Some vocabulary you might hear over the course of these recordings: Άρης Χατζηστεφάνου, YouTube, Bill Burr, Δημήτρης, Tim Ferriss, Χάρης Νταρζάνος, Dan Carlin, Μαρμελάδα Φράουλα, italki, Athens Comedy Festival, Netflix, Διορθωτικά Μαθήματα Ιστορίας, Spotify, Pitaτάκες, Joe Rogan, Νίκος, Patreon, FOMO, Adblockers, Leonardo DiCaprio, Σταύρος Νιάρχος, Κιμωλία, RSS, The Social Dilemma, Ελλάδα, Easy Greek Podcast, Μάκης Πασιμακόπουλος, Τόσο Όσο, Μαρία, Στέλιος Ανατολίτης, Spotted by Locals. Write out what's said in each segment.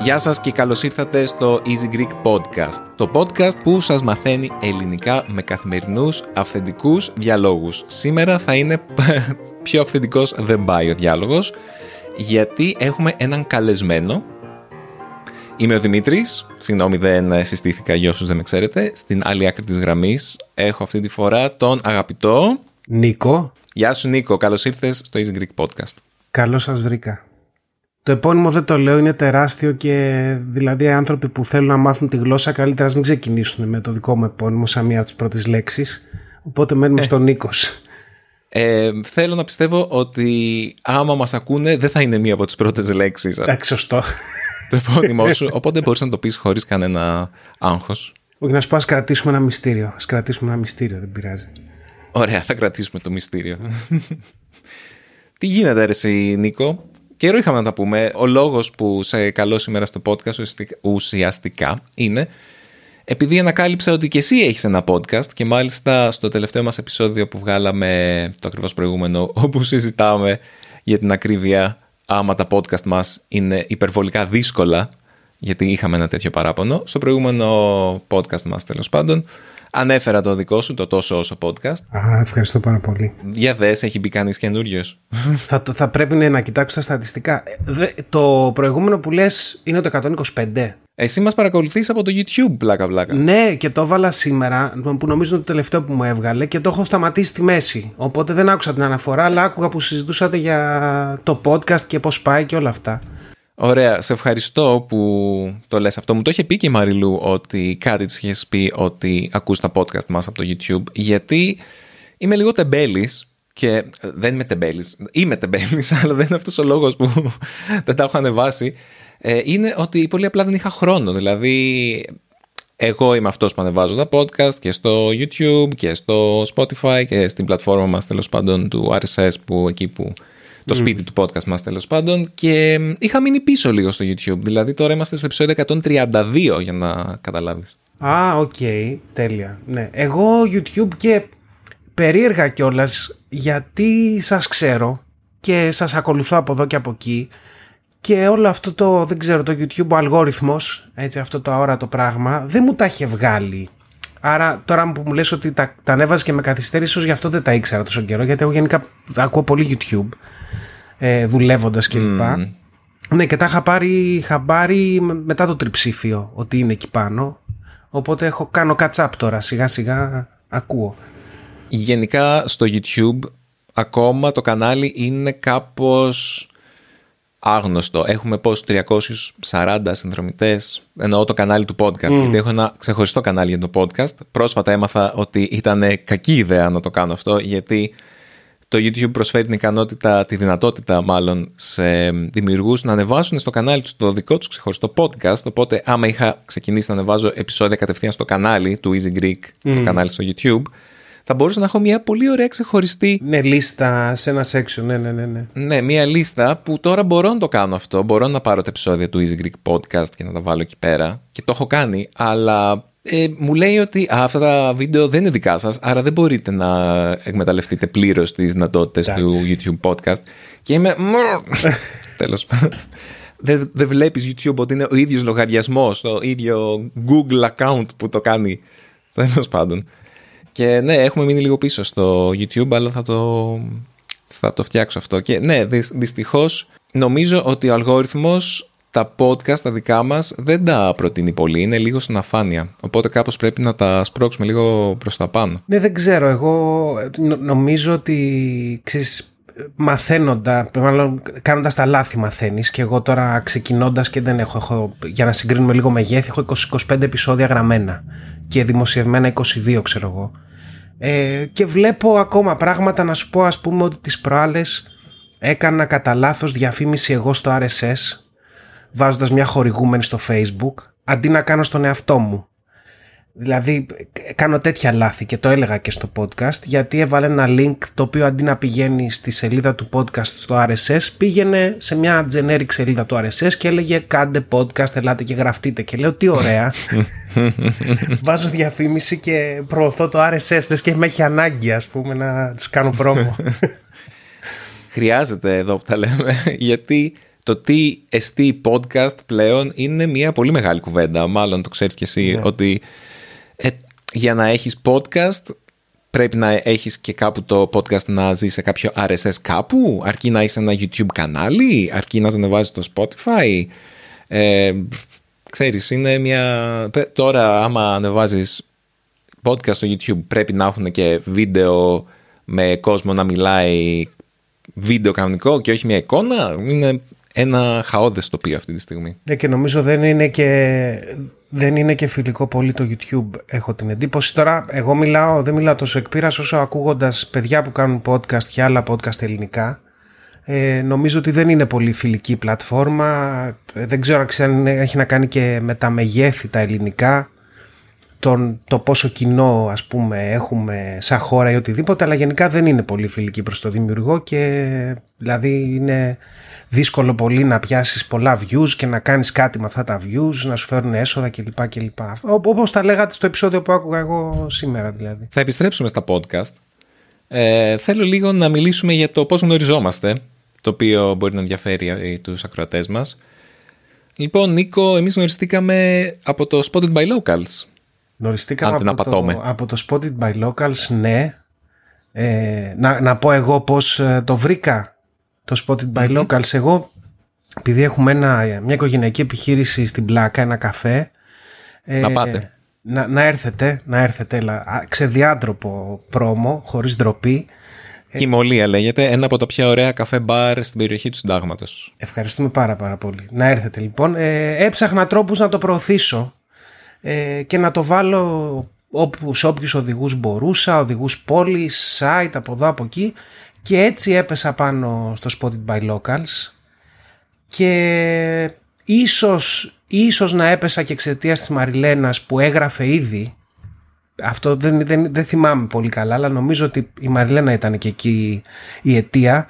Γεια σας και καλώς ήρθατε στο Easy Greek Podcast, το podcast που σας μαθαίνει ελληνικά με καθημερινούς αυθεντικούς διαλόγους. Σήμερα θα είναι πιο αυθεντικός δεν πάει ο διάλογος, γιατί έχουμε έναν καλεσμένο. Είμαι ο Δημήτρης, συγγνώμη δεν συστήθηκα για όσους δεν με ξέρετε. Στην άλλη άκρη της γραμμής έχω αυτή τη φορά τον αγαπητό Νίκο. Γεια σου Νίκο, καλώς ήρθες στο Easy Greek Podcast. Καλώς σας βρήκα. Το επώνυμο δεν το λέω, είναι τεράστιο και δηλαδή οι άνθρωποι που θέλουν να μάθουν τη γλώσσα καλύτερα μην ξεκινήσουν με το δικό μου επώνυμο σαν μία από τις πρώτες λέξεις. Οπότε μένουμε στον Νίκος. Θέλω να πιστεύω ότι άμα μας ακούνε δεν θα είναι μία από τις πρώτες λέξεις. Εντάξει, σωστό. Το επώνυμο σου, οπότε μπορείς να το πεις χωρίς κανένα άγχος. Όχι, να σου πω, ας κρατήσουμε ένα μυστήριο. Ας κρατήσουμε ένα μυστήριο, δεν πειράζει. Ωραία, θα κρατήσουμε το μυστήριο. Τι γίνεται ρε εσύ, Νίκο? Καιρό είχαμε να τα πούμε. Ο λόγος που σε καλώ σήμερα στο podcast ουσιαστικά είναι επειδή ανακάλυψα ότι και εσύ έχεις ένα podcast και μάλιστα στο τελευταίο μας επεισόδιο που βγάλαμε, το ακριβώς προηγούμενο, όπου συζητάμε για την ακρίβεια άμα τα podcast μας είναι υπερβολικά δύσκολα, γιατί είχαμε ένα τέτοιο παράπονο. Στο προηγούμενο podcast μας, τέλος πάντων, ανέφερα το δικό σου, το τόσο όσο podcast. Α, ευχαριστώ πάρα πολύ. Για δες, έχει μπει κανείς καινούριος? Θα πρέπει να κοιτάξω τα στατιστικά. Το προηγούμενο που λες είναι το 125. Εσύ μας παρακολουθείς από το YouTube, πλάκα-πλάκα. Ναι, και το έβαλα σήμερα, που νομίζω είναι το τελευταίο που μου έβγαλε και το έχω σταματήσει στη μέση. Οπότε δεν άκουσα την αναφορά, αλλά άκουγα που συζητούσατε για το podcast και πώς πάει και όλα αυτά. Ωραία, σε ευχαριστώ που το λες αυτό. Μου το είχε πει και η Μαριλού ότι κάτι της είχες πει ότι ακούς τα podcast μας από το YouTube, γιατί είμαι λίγο τεμπέλης και δεν είμαι τεμπέλης. Είμαι τεμπέλης, αλλά δεν είναι αυτός ο λόγος που δεν τα έχω ανεβάσει. Είναι ότι πολύ απλά δεν είχα χρόνο. Δηλαδή, εγώ είμαι αυτός που ανεβάζω τα podcast και στο YouTube και στο Spotify και στην πλατφόρμα μας, τέλος πάντων, του RSS, που εκεί που... το σπίτι του podcast μας, τέλος πάντων, και είχα μείνει πίσω λίγο στο YouTube. Δηλαδή τώρα είμαστε στο επεισόδιο 132, για να καταλάβεις. Α, οκ, τέλεια. Ναι. Εγώ YouTube και περίεργα κιόλας, γιατί σας ξέρω και σας ακολουθώ από εδώ και από εκεί και όλο αυτό το, δεν ξέρω, το YouTube, ο αλγόριθμος, έτσι, αυτό το αόρατο πράγμα, δεν μου τα είχε βγάλει. Άρα τώρα που μου λες ότι τα ανέβαζε και με καθυστέρηση, ίσως γι' αυτό δεν τα ήξερα τόσο καιρό, γιατί εγώ γενικά ακούω πολύ YouTube δουλεύοντας κλπ. Ναι, και τα είχα πάρει χαμπάρι μετά το τριψήφιο ότι είναι εκεί πάνω, οπότε κάνω catch up τώρα, σιγά σιγά ακούω. Γενικά στο YouTube ακόμα το κανάλι είναι κάπως άγνωστο. Έχουμε πώς 340 συνδρομητές, εννοώ το κανάλι του podcast, γιατί έχω ένα ξεχωριστό κανάλι για το podcast. Πρόσφατα έμαθα ότι ήταν κακή ιδέα να το κάνω αυτό, γιατί το YouTube προσφέρει την ικανότητα, τη δυνατότητα μάλλον, σε δημιουργούς να ανεβάσουν στο κανάλι τους το δικό τους ξεχωριστό podcast. Οπότε άμα είχα ξεκινήσει να ανεβάζω επεισόδια κατευθείαν στο κανάλι του Easy Greek, το κανάλι στο YouTube, θα μπορούσα να έχω μια πολύ ωραία ξεχωριστή... Ναι, λίστα σε ένα section, ναι. Ναι, μια λίστα που τώρα μπορώ να το κάνω αυτό. Μπορώ να πάρω τα επεισόδια του Easy Greek Podcast και να τα βάλω εκεί πέρα. Και το έχω κάνει, αλλά μου λέει ότι αυτά τα βίντεο δεν είναι δικά σας, άρα δεν μπορείτε να εκμεταλλευτείτε πλήρως τις δυνατότητες του YouTube Podcast. Και είμαι... Τέλος πάντων. Δεν βλέπεις YouTube ότι είναι ο ίδιος λογαριασμός, το ίδιο Google account που το κάνει. Τέλος πάντων. Και ναι, έχουμε μείνει λίγο πίσω στο YouTube, αλλά θα το φτιάξω αυτό. Και ναι, δυστυχώς νομίζω ότι ο αλγόριθμος τα podcast τα δικά μας δεν τα προτείνει πολύ. Είναι λίγο στην αφάνεια. Οπότε κάπως πρέπει να τα σπρώξουμε λίγο προς τα πάνω. Ναι, δεν ξέρω. Εγώ νομίζω ότι, ξέρεις, κάνοντας τα λάθη μαθαίνεις. Και εγώ τώρα ξεκινώντας και δεν έχω, για να συγκρίνουμε λίγο μεγέθη, έχω 20-25 επεισόδια γραμμένα και δημοσιευμένα 22, ξέρω εγώ. Και βλέπω ακόμα πράγματα, να σου πω, ας πούμε, ότι τις προάλλες έκανα κατά λάθος διαφήμιση εγώ στο RSS, βάζοντας μια χορηγούμενη στο Facebook, αντί να κάνω στον εαυτό μου. Δηλαδή κάνω τέτοια λάθη και το έλεγα και στο podcast, γιατί έβαλε ένα link το οποίο αντί να πηγαίνει στη σελίδα του podcast στο RSS, πήγαινε σε μια generic σελίδα του RSS και έλεγε κάντε podcast, ελάτε και γραφτείτε, και λέω τι ωραία. Βάζω διαφήμιση και προωθώ το RSS, λες και με έχει ανάγκη ας πούμε να τους κάνω πρόμο. Χρειάζεται εδώ που τα λέμε, γιατί το τι εστί podcast πλέον είναι μια πολύ μεγάλη κουβέντα. Μάλλον το ξέρεις και εσύ, ναι, ότι για να έχεις podcast πρέπει να έχεις και κάπου το podcast να ζει σε κάποιο RSS κάπου, αρκεί να έχεις ένα YouTube κανάλι, αρκεί να τον ανεβάζεις στο Spotify. Ξέρεις, είναι μια... Τώρα άμα ανεβάζεις podcast στο YouTube πρέπει να έχουν και βίντεο με κόσμο να μιλάει, βίντεο κανονικό και όχι μια εικόνα. Είναι ένα χαόδες τοπίο αυτή τη στιγμή. Ναι, και νομίζω δεν είναι και φιλικό πολύ το YouTube, έχω την εντύπωση. Τώρα εγώ δεν μιλάω τόσο εκ πείρας όσο ακούγοντας παιδιά που κάνουν podcast και άλλα podcast ελληνικά. Νομίζω ότι δεν είναι πολύ φιλική πλατφόρμα. Δεν ξέρω αν έχει να κάνει και με τα μεγέθη τα ελληνικά, το πόσο κοινό ας πούμε έχουμε σαν χώρα ή οτιδήποτε, αλλά γενικά δεν είναι πολύ φιλική προς το δημιουργό, και δηλαδή είναι δύσκολο πολύ να πιάσεις πολλά views και να κάνεις κάτι με αυτά τα views, να σου φέρουν έσοδα κλπ. Όπως τα λέγατε στο επεισόδιο που άκουγα εγώ σήμερα δηλαδή. Θα επιστρέψουμε στα podcast. Θέλω λίγο να μιλήσουμε για το πώς γνωριζόμαστε, το οποίο μπορεί να ενδιαφέρει τους ακροατές μας. Λοιπόν, Νίκο, εμείς γνωριστήκαμε από το Spotted by Locals. Γνωριστήκαμε από το Spotted by Locals, ναι. Να πω εγώ πώς το βρήκα το Spotted by Locals. Εγώ, επειδή έχουμε μια οικογενειακή επιχείρηση στην Πλάκα, ένα καφέ, να πάτε. Να έρθετε, ξεδιάντροπο πρόμο, χωρίς ντροπή. Κιμωλία λέγεται, ένα από τα πιο ωραία καφέ μπαρ στην περιοχή του Συντάγματος. Ευχαριστούμε πάρα πάρα πολύ. Να έρθετε λοιπόν. Έψαχνα τρόπους να το προωθήσω και να το βάλω σε όποιους οδηγούς μπορούσα, οδηγούς πόλης, site, από εδώ από εκεί, και έτσι έπεσα πάνω στο Spotted by Locals, και ίσως να έπεσα και εξαιτίας της Μαριλένας που έγραφε ήδη. Αυτό δεν θυμάμαι πολύ καλά, αλλά νομίζω ότι η Μαριλένα ήταν και εκεί η αιτία.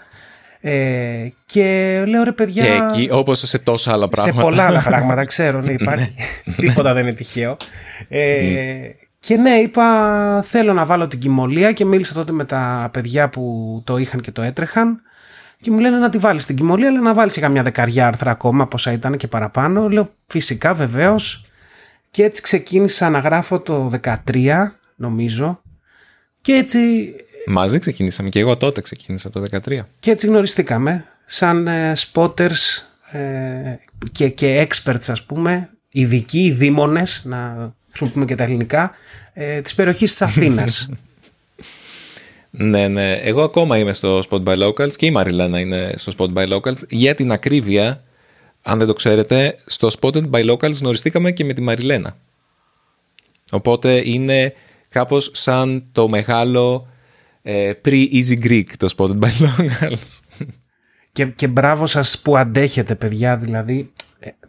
Και λέω ρε παιδιά, και εκεί, όπως σε τόσα άλλα πράγματα, σε πολλά άλλα πράγματα, ξέρω, ναι, υπάρχει. Τίποτα δεν είναι τυχαίο. Και ναι, είπα θέλω να βάλω την Κιμωλία, και μίλησα τότε με τα παιδιά που το είχαν και το έτρεχαν, και μου λένε να τη βάλεις την Κιμωλία, αλλά να βάλεις καμιά 10 άρθρα ακόμα, πόσα ήταν και παραπάνω. Λέω φυσικά, βεβαίως, και έτσι ξεκίνησα να γράφω το 13 νομίζω, και έτσι μαζί ξεκινήσαμε, και εγώ τότε ξεκίνησα το 13. Και έτσι γνωριστήκαμε σαν spotters και experts ας πούμε, ειδικοί, δήμονες, να χρησιμοποιούμε και τα ελληνικά, της περιοχής της Αθήνας. Ναι, ναι. Εγώ ακόμα είμαι στο Spot by Locals, και η Μαριλένα είναι στο Spot by Locals. Για την ακρίβεια, αν δεν το ξέρετε, στο Spotted by Locals γνωριστήκαμε και με τη Μαριλένα. Οπότε είναι κάπως σαν το μεγάλο... pre-Easy Greek το Spotted by Locals. Και μπράβο σας που αντέχετε παιδιά, δηλαδή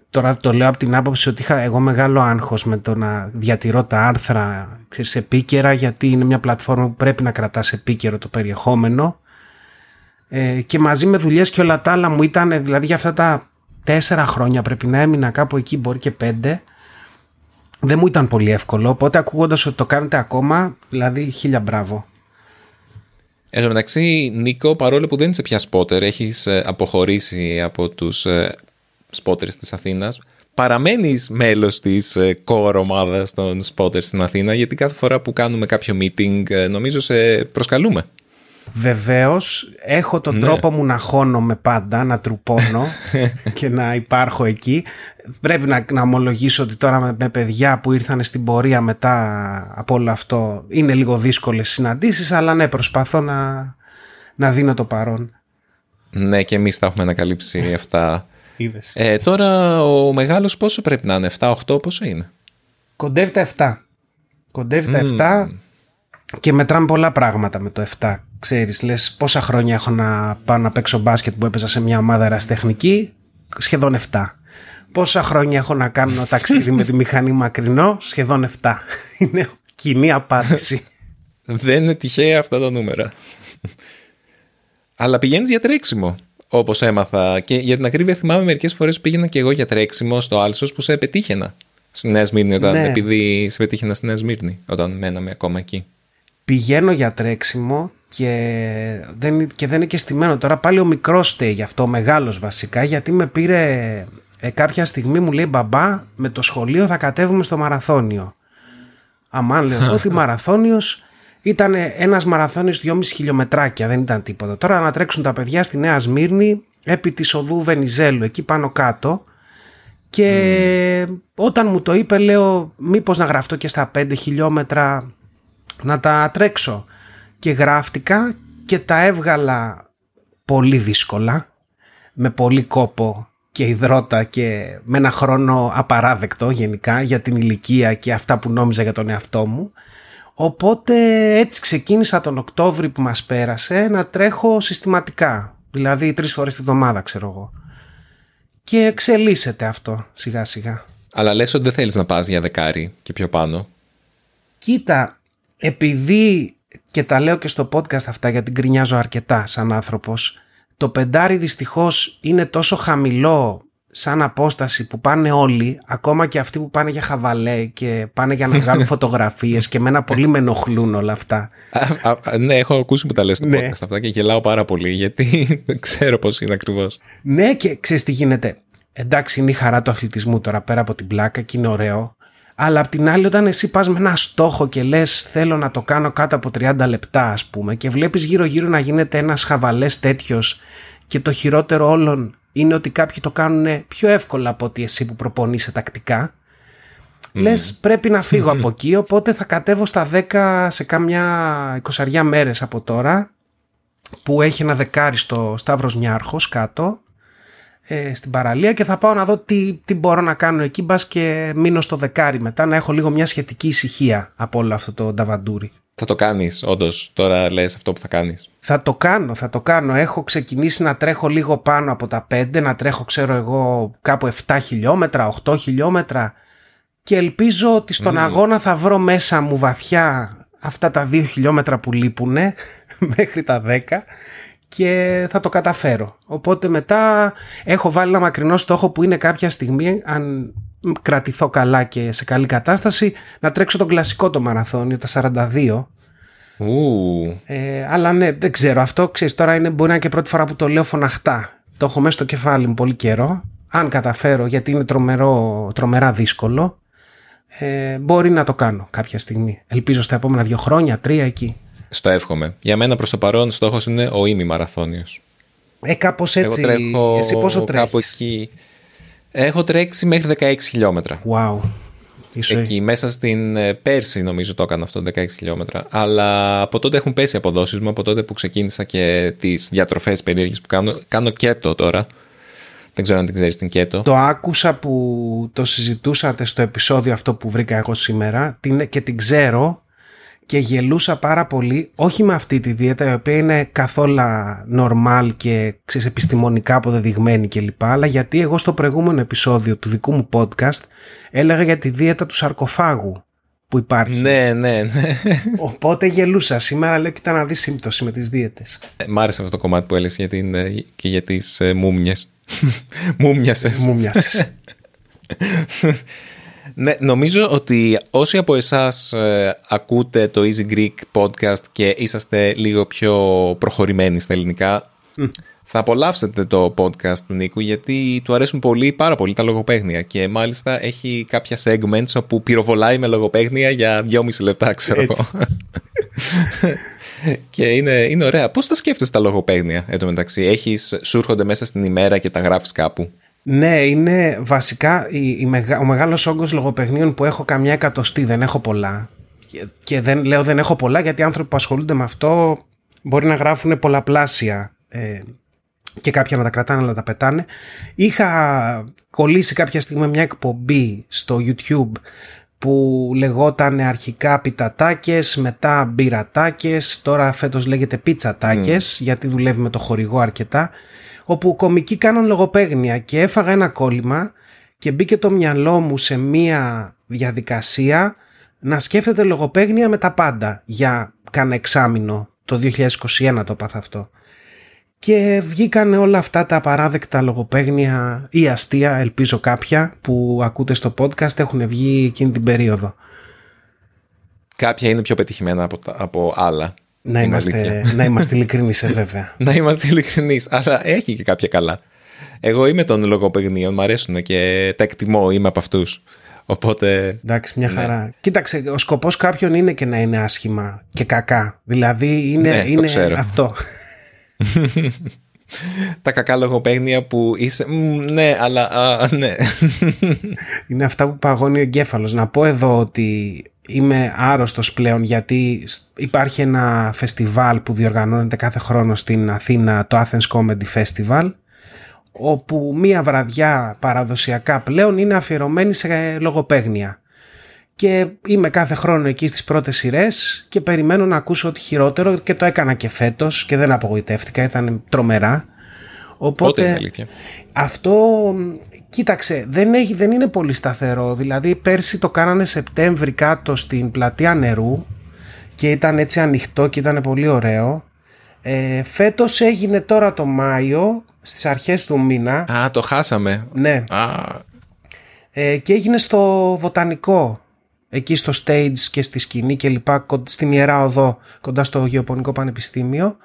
τώρα το λέω από την άποψη ότι είχα εγώ μεγάλο άγχος με το να διατηρώ τα άρθρα, ξέρεις, επίκαιρα, γιατί είναι μια πλατφόρμα που πρέπει να κρατάς επίκαιρο το περιεχόμενο, και μαζί με δουλειές και όλα τα άλλα μου ήταν, δηλαδή για αυτά τα 4 χρόνια πρέπει να έμεινα κάπου εκεί, μπορεί και 5. Δεν μου ήταν πολύ εύκολο, οπότε ακούγοντας ότι το κάνετε ακόμα, δηλαδή χίλια μπράβο. Εν τω μεταξύ, Νίκο, παρόλο που δεν είσαι πια σπότερ, έχεις αποχωρήσει από τους σπότερες της Αθήνας, παραμένεις μέλος της core ομάδας των σπότερ στην Αθήνα, γιατί κάθε φορά που κάνουμε κάποιο meeting νομίζω σε προσκαλούμε. Βεβαίως, έχω τον τρόπο μου να χώνομαι πάντα, να τρουπώνω και να υπάρχω εκεί. Πρέπει να ομολογήσω ότι τώρα με παιδιά που ήρθαν στην πορεία μετά από όλο αυτό είναι λίγο δύσκολες συναντήσεις, αλλά ναι, προσπαθώ να δίνω το παρόν. Ναι, και εμείς τα έχουμε ανακαλύψει αυτά. Τώρα ο μεγάλος πόσο πρέπει να είναι, 7-8, πόσο είναι? Κοντεύει τα 7. Και μετράμε πολλά πράγματα με το 7. Ξέρεις, λες πόσα χρόνια έχω να πάω να παίξω μπάσκετ που έπαιζα σε μια ομάδα ερασιτεχνική, σχεδόν 7. Πόσα χρόνια έχω να κάνω ταξίδι με τη μηχανή μακρινό? Σχεδόν 7. Είναι κοινή απάντηση. Δεν είναι τυχαία αυτά τα νούμερα. Αλλά πηγαίνεις για τρέξιμο, όπως έμαθα. Και για την ακρίβεια θυμάμαι μερικές φορές πήγαινα και εγώ για τρέξιμο στο Άλσος που σε πετύχαινα στη Νέα Σμύρνη, επειδή σε πετύχαινα στη Νέα Σμύρνη όταν μέναμε ακόμα εκεί. Πηγαίνω για τρέξιμο και δεν είναι και στημένο. Τώρα πάλι ο μικρός στέει γι' αυτό, ο μεγάλος βασικά, γιατί με πήρε κάποια στιγμή, μου λέει μπαμπά, με το σχολείο θα κατέβουμε στο μαραθώνιο. Αμάν, λέω εγώ, ότι μαραθώνιος. Ήταν ένας μαραθώνιος 2,5 χιλιομετράκια, δεν ήταν τίποτα. Τώρα να τρέξουν τα παιδιά στη Νέα Σμύρνη επί της οδού Βενιζέλου, εκεί πάνω κάτω. Και όταν μου το είπε, λέω μήπως να γραφτώ και στα 5 χιλιόμετρα να τα τρέξω. Και γράφτηκα και τα έβγαλα πολύ δύσκολα, με πολύ κόπο και υδρότα και με ένα χρόνο απαράδεκτο γενικά για την ηλικία και αυτά που νόμιζα για τον εαυτό μου. Οπότε έτσι ξεκίνησα τον Οκτώβρη που μας πέρασε να τρέχω συστηματικά, δηλαδή 3 φορές τη βδομάδα, ξέρω εγώ. Και εξελίσσεται αυτό σιγά σιγά. Αλλά λες ότι δεν θέλεις να πας για δεκάρι και πιο πάνω? Κοίτα, επειδή, και τα λέω και στο podcast αυτά γιατί γκρινιάζω αρκετά σαν άνθρωπος, το πεντάρι δυστυχώς είναι τόσο χαμηλό σαν απόσταση που πάνε όλοι, ακόμα και αυτοί που πάνε για χαβαλέ και πάνε για να βγάλουν φωτογραφίες, και εμένα πολύ με ενοχλούν όλα αυτά. Ναι, έχω ακούσει που τα λες στο podcast αυτά και γελάω πάρα πολύ γιατί δεν ξέρω πώς είναι ακριβώς. Ναι, και ξέρεις τι γίνεται. Εντάξει, είναι η χαρά του αθλητισμού τώρα, πέρα από την πλάκα, και είναι ωραίο. Αλλά απ' την άλλη, όταν εσύ πας με ένα στόχο και λες θέλω να το κάνω κάτω από 30 λεπτά, ας πούμε, και βλέπεις γύρω-γύρω να γίνεται ένας χαβαλές τέτοιος, και το χειρότερο όλων είναι ότι κάποιοι το κάνουν πιο εύκολα από ότι εσύ που προπονείσαι τακτικά. Λες πρέπει να φύγω από εκεί, οπότε θα κατέβω στα 10 σε κάμια 20 μέρες από τώρα, που έχει ένα δεκάρι στο Σταύρος Νιάρχος κάτω, στην παραλία, και θα πάω να δω τι μπορώ να κάνω εκεί, μπας και μείνω στο δεκάρι μετά, να έχω λίγο μια σχετική ησυχία από όλο αυτό το νταβαντούρι. Θα το κάνεις όντως, τώρα λες αυτό που θα κάνεις? Θα το κάνω. Έχω ξεκινήσει να τρέχω λίγο πάνω από τα 5, να τρέχω ξέρω εγώ κάπου 7 χιλιόμετρα, 8 χιλιόμετρα, και ελπίζω ότι στον αγώνα θα βρω μέσα μου βαθιά αυτά τα 2 χιλιόμετρα που λείπουνε μέχρι τα 10, και θα το καταφέρω. Οπότε μετά έχω βάλει ένα μακρινό στόχο που είναι κάποια στιγμή, αν κρατηθώ καλά και σε καλή κατάσταση, να τρέξω τον κλασικό το μαραθώνιο, τα 42. Αλλά ναι, δεν ξέρω, αυτό ξέρεις τώρα είναι, μπορεί να είναι και πρώτη φορά που το λέω φωναχτά, το έχω μέσα στο κεφάλι μου πολύ καιρό. Αν καταφέρω, γιατί είναι τρομερά δύσκολο, μπορεί να το κάνω κάποια στιγμή. Ελπίζω στα επόμενα 2 χρόνια, 3 εκεί. Στο εύχομαι. Για μένα προς το παρόν στόχος είναι ο ημιμαραθώνιος. Κάπως έτσι. Εγώ τρέχω, εσύ πόσο τρέχεις? Εκεί. Έχω τρέξει μέχρι 16 χιλιόμετρα. Wow. Εκεί, μέσα στην πέρσι νομίζω το έκανα αυτό, 16 χιλιόμετρα. Αλλά από τότε έχουν πέσει οι αποδόσεις μου, από τότε που ξεκίνησα και τις διατροφές περίεργες που κάνω. Κάνω κέτο τώρα. Δεν ξέρω αν την ξέρεις την κέτο. Το άκουσα που το συζητούσατε στο επεισόδιο αυτό που βρήκα εγώ σήμερα και την ξέρω. Και γελούσα πάρα πολύ, όχι με αυτή τη δίαιτα, η οποία είναι καθόλου normal και ξέρεις, επιστημονικά αποδεδειγμένη κλπ. Αλλά γιατί εγώ στο προηγούμενο επεισόδιο του δικού μου podcast έλεγα για τη δίαιτα του σαρκοφάγου που υπάρχει. Ναι. Οπότε γελούσα. Σήμερα λέω, κοίτα να δεις σύμπτωση με τις δίαιτες. Μ' άρεσε αυτό το κομμάτι που έλεγες και για τις μούμιες. Μούμιασες. Ναι, νομίζω ότι όσοι από εσάς ακούτε το Easy Greek podcast και είσαστε λίγο πιο προχωρημένοι στα ελληνικά, θα απολαύσετε το podcast του Νίκου, γιατί του αρέσουν πολύ, πάρα πολύ τα λογοπαίγνια, και μάλιστα έχει κάποια segments όπου πυροβολάει με λογοπαίγνια για 2,5 λεπτά, ξέρω εγώ. Και είναι ωραία. Πώς τα σκέφτεσαι τα λογοπαίγνια εν τω μεταξύ? Σου έρχονται μέσα στην ημέρα και τα γράφεις κάπου? Ναι, είναι βασικά ο μεγάλος όγκος λογοπαιγνίων που έχω, καμιά 100, δεν έχω πολλά. Και δεν έχω πολλά γιατί οι άνθρωποι που ασχολούνται με αυτό μπορεί να γράφουν πολλαπλάσια και κάποια να τα κρατάνε αλλά τα πετάνε. Είχα κολλήσει κάποια στιγμή μια εκπομπή στο YouTube που λεγόταν αρχικά πιτατάκες, μετά μπυρατάκες, τώρα φέτος λέγεται πιτσατάκες γιατί δουλεύει με το χορηγό αρκετά, όπου κομικοί κάνουν λογοπαίγνια, και έφαγα ένα κόλλημα και μπήκε το μυαλό μου σε μία διαδικασία να σκέφτεται λογοπαίγνια με τα πάντα για κανένα εξάμηνο. Το 2021 το πάθα αυτό. Και βγήκαν όλα αυτά τα απαράδεκτα λογοπαίγνια ή αστεία, ελπίζω κάποια, που ακούτε στο podcast έχουν βγει εκείνη την περίοδο. Κάποια είναι πιο πετυχημένα από άλλα. Να είμαστε ειλικρινείς, βέβαια. Να είμαστε ειλικρινείς, αλλά έχει και κάποια καλά. Εγώ είμαι των λογοπαιγνίων, μου αρέσουν και τα εκτιμώ, είμαι από αυτούς. Οπότε... Εντάξει, μια χαρά. Ναι. Κοίταξε, ο σκοπός κάποιων είναι και να είναι άσχημα και κακά. Δηλαδή είναι αυτό. Τα κακά λογοπαίγνια που είσαι ναι, αλλά ναι. Είναι αυτά που παγώνει ο εγκέφαλος. Να πω εδώ ότι είμαι άρρωστος πλέον, γιατί υπάρχει ένα φεστιβάλ που διοργανώνεται κάθε χρόνο στην Αθήνα, το Athens Comedy Festival, όπου μία βραδιά παραδοσιακά πλέον είναι αφιερωμένη σε λογοπαίγνια. Και είμαι κάθε χρόνο εκεί στις πρώτες σειρές και περιμένω να ακούσω ό,τι χειρότερο, και το έκανα και φέτος και δεν απογοητεύτηκα, ήταν τρομερά. Οπότε αυτό, κοίταξε, δεν είναι πολύ σταθερό. Δηλαδή πέρσι το κάνανε Σεπτέμβρη κάτω στην Πλατεία Νερού και ήταν έτσι ανοιχτό και ήταν πολύ ωραίο. Φέτος έγινε τώρα το Μάιο, στις αρχές του μήνα. Α, το χάσαμε. Ναι. Και έγινε στο Βοτανικό, εκεί στο stage και στη σκηνή και λοιπά, στην Ιερά Οδό, κοντά στο Γεωπονικό Πανεπιστήμιο.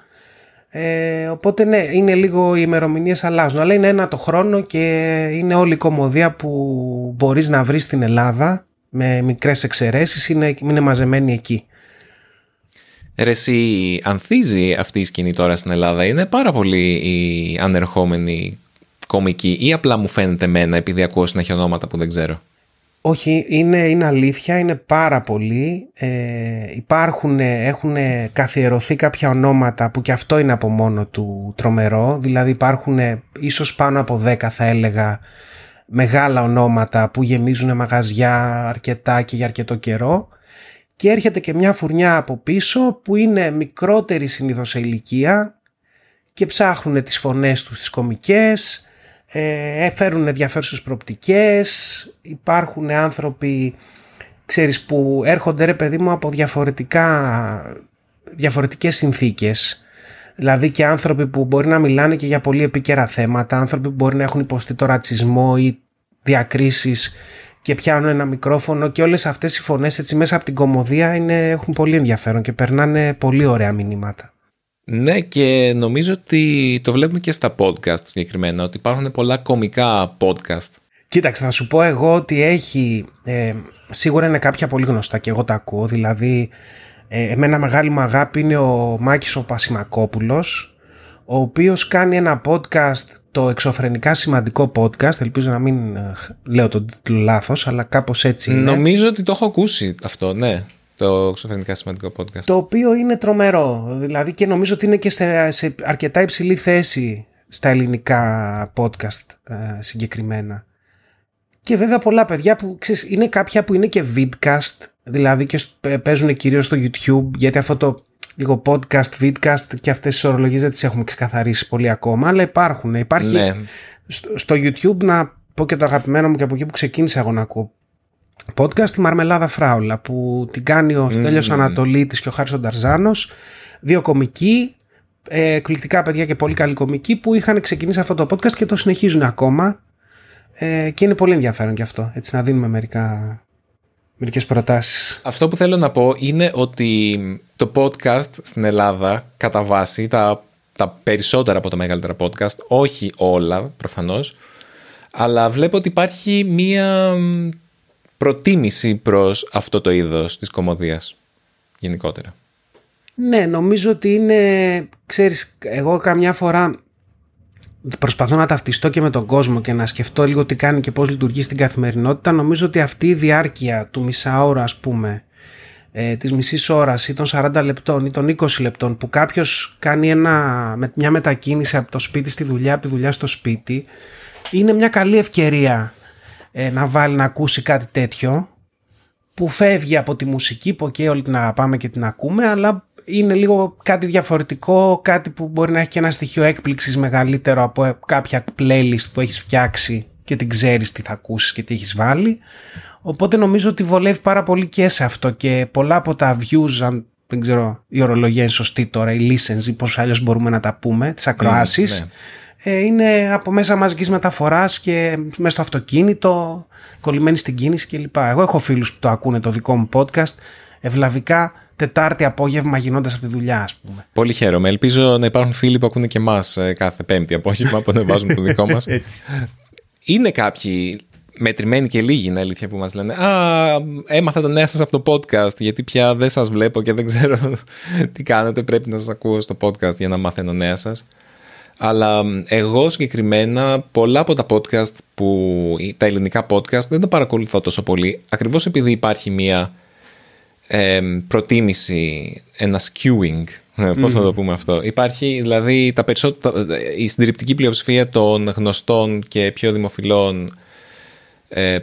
Οπότε ναι, είναι λίγο, οι ημερομηνίες αλλάζουν, αλλά είναι ένα το χρόνο και είναι όλη η κωμωδία που μπορείς να βρεις στην Ελλάδα, με μικρές εξαιρέσεις, είναι μαζεμένη εκεί. Ρε εσύ, ανθίζει αυτή η σκηνή τώρα στην Ελλάδα? Είναι πάρα πολύ η ανερχόμενη κομική ή απλά μου φαίνεται εμένα επειδή ακούω συνέχεια ονόματα που δεν ξέρω? Όχι, είναι αλήθεια, είναι πάρα πολλοί. Έχουν καθιερωθεί κάποια ονόματα που και αυτό είναι από μόνο του τρομερό. Δηλαδή υπάρχουν ίσως πάνω από 10, θα έλεγα, μεγάλα ονόματα που γεμίζουν μαγαζιά αρκετά και για αρκετό καιρό. Και έρχεται και μια φουρνιά από πίσω που είναι μικρότερη συνήθως σε ηλικία και ψάχνουν τις φωνές τους τις κομικές, φέρουν ενδιαφέρουσες προοπτικές. Υπάρχουν άνθρωποι, ξέρεις, που έρχονται, ρε παιδί μου, από διαφορετικές συνθήκες. Δηλαδή και άνθρωποι που μπορεί να μιλάνε και για πολύ επίκαιρα θέματα, άνθρωποι που μπορεί να έχουν υποστεί το ρατσισμό ή διακρίσεις και πιάνουν ένα μικρόφωνο, και όλες αυτές οι φωνές έτσι μέσα από την κωμωδία έχουν πολύ ενδιαφέρον και περνάνε πολύ ωραία μηνύματα. Ναι, και νομίζω ότι το βλέπουμε και στα podcast συγκεκριμένα, ότι υπάρχουν πολλά κωμικά podcast. Κοίταξε, θα σου πω εγώ ότι έχει, σίγουρα είναι κάποια πολύ γνωστά και εγώ τα ακούω. Δηλαδή εμένα μεγάλη μου αγάπη είναι ο Μάκης ο Πασιμακόπουλος, ο οποίος κάνει ένα podcast, το εξωφρενικά σημαντικό podcast, ελπίζω να μην λέω τον τίτλο λάθος, αλλά κάπως έτσι είναι. Νομίζω ότι το έχω ακούσει αυτό, ναι. Το εξωφρενικά σημαντικό podcast. Το οποίο είναι τρομερό, δηλαδή, και νομίζω ότι είναι και σε αρκετά υψηλή θέση στα ελληνικά podcast συγκεκριμένα. Και βέβαια πολλά παιδιά που, ξέρεις, είναι κάποια που είναι και vidcast, δηλαδή και παίζουν κυρίως στο YouTube, γιατί αυτό το λίγο podcast, vidcast και αυτές τις ορολογίες δεν τις έχουμε ξεκαθαρίσει πολύ ακόμα, αλλά υπάρχουν. Υπάρχει, ναι. Στο YouTube, να πω και το αγαπημένο μου και από εκεί που ξεκίνησα εγώ να ακούω podcast, τη Μαρμελάδα Φράουλα, που την κάνει ο Στέλιος Ανατολίτης και ο Χάρης Νταρζάνος, δύο κομικοί, εκπληκτικά παιδιά και πολύ καλοί κομικοί, που είχαν ξεκινήσει αυτό το podcast και το συνεχίζουν ακόμα, και είναι πολύ ενδιαφέρον και αυτό, έτσι, να δίνουμε μερικές προτάσεις. Αυτό που θέλω να πω είναι ότι το podcast στην Ελλάδα, κατά βάση, τα περισσότερα από τα μεγαλύτερα podcast, όχι όλα προφανώς, αλλά βλέπω ότι υπάρχει μία προτίμηση προς αυτό το είδος της κωμωδίας γενικότερα. Ναι, νομίζω ότι είναι, ξέρεις, εγώ καμιά φορά προσπαθώ να ταυτιστώ και με τον κόσμο και να σκεφτώ λίγο τι κάνει και πώς λειτουργεί στην καθημερινότητα. Νομίζω ότι αυτή η διάρκεια του μισάωρα, ας πούμε, της μισής ώρας ή των 40 λεπτών ή των 20 λεπτών που κάποιος κάνει μια μετακίνηση από το σπίτι στη δουλειά, από τη δουλειά στο σπίτι, είναι μια καλή ευκαιρία να βάλει να ακούσει κάτι τέτοιο που φεύγει από τη μουσική που και όλοι την αγαπάμε και την ακούμε, αλλά είναι λίγο κάτι διαφορετικό, κάτι που μπορεί να έχει και ένα στοιχείο έκπληξης μεγαλύτερο από κάποια playlist που έχεις φτιάξει και την ξέρεις τι θα ακούσεις και τι έχεις βάλει. Οπότε νομίζω ότι βολεύει πάρα πολύ και σε αυτό και πολλά από τα views, αν δεν ξέρω η ορολογία είναι σωστή τώρα, η listens ή πώς αλλιώς μπορούμε να τα πούμε, τις ακροάσεις, είναι από μέσα μαζικής μεταφοράς και μέσα στο αυτοκίνητο, κολλημένοι στην κίνηση κλπ. Εγώ έχω φίλους που το ακούνε το δικό μου podcast ευλαβικά Τετάρτη απόγευμα γινώντας από τη δουλειά, ας πούμε. Πολύ χαίρομαι. Ελπίζω να υπάρχουν φίλοι που ακούνε και εμάς κάθε Πέμπτη απόγευμα που ανεβάζουμε το δικό μας. Έτσι. Είναι κάποιοι μετρημένοι και λίγοι, είναι αλήθεια, που μας λένε «Α, έμαθα τα νέα σας από το podcast, γιατί πια δεν σας βλέπω και δεν ξέρω τι κάνετε, πρέπει να σας ακούω στο podcast για να μαθαίνω νέα σας». Αλλά εγώ συγκεκριμένα πολλά από τα podcast, τα ελληνικά podcast, δεν τα παρακολουθώ τόσο πολύ, ακριβώς επειδή υπάρχει μία προτίμηση, ένα skewing, πώς θα το πούμε αυτό. Υπάρχει δηλαδή η συντριπτική πλειοψηφία των γνωστών και πιο δημοφιλών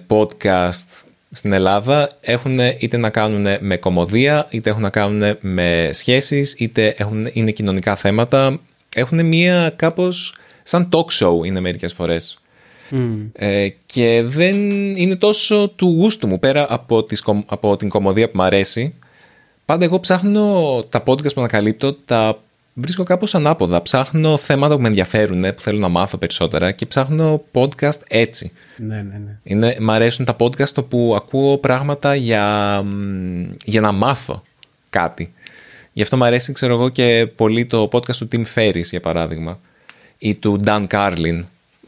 podcast στην Ελλάδα έχουν είτε να κάνουν με κωμωδία, είτε έχουν να κάνουν με σχέσεις, είτε είναι κοινωνικά θέματα. Έχουν μία κάπως σαν talk show είναι μερικές φορές. Και δεν είναι τόσο του γούστου μου. Πέρα από την κωμωδία που μου αρέσει, πάντα εγώ ψάχνω τα podcast που ανακαλύπτω, τα βρίσκω κάπως ανάποδα. Ψάχνω θέματα που με ενδιαφέρουν, που θέλω να μάθω περισσότερα, και ψάχνω podcast έτσι. Ναι. Μ' αρέσουν τα podcast όπου ακούω πράγματα για να μάθω κάτι. Γι' αυτό μου αρέσει, ξέρω εγώ, και πολύ το podcast του Tim Ferriss, για παράδειγμα, ή του Dan Carlin.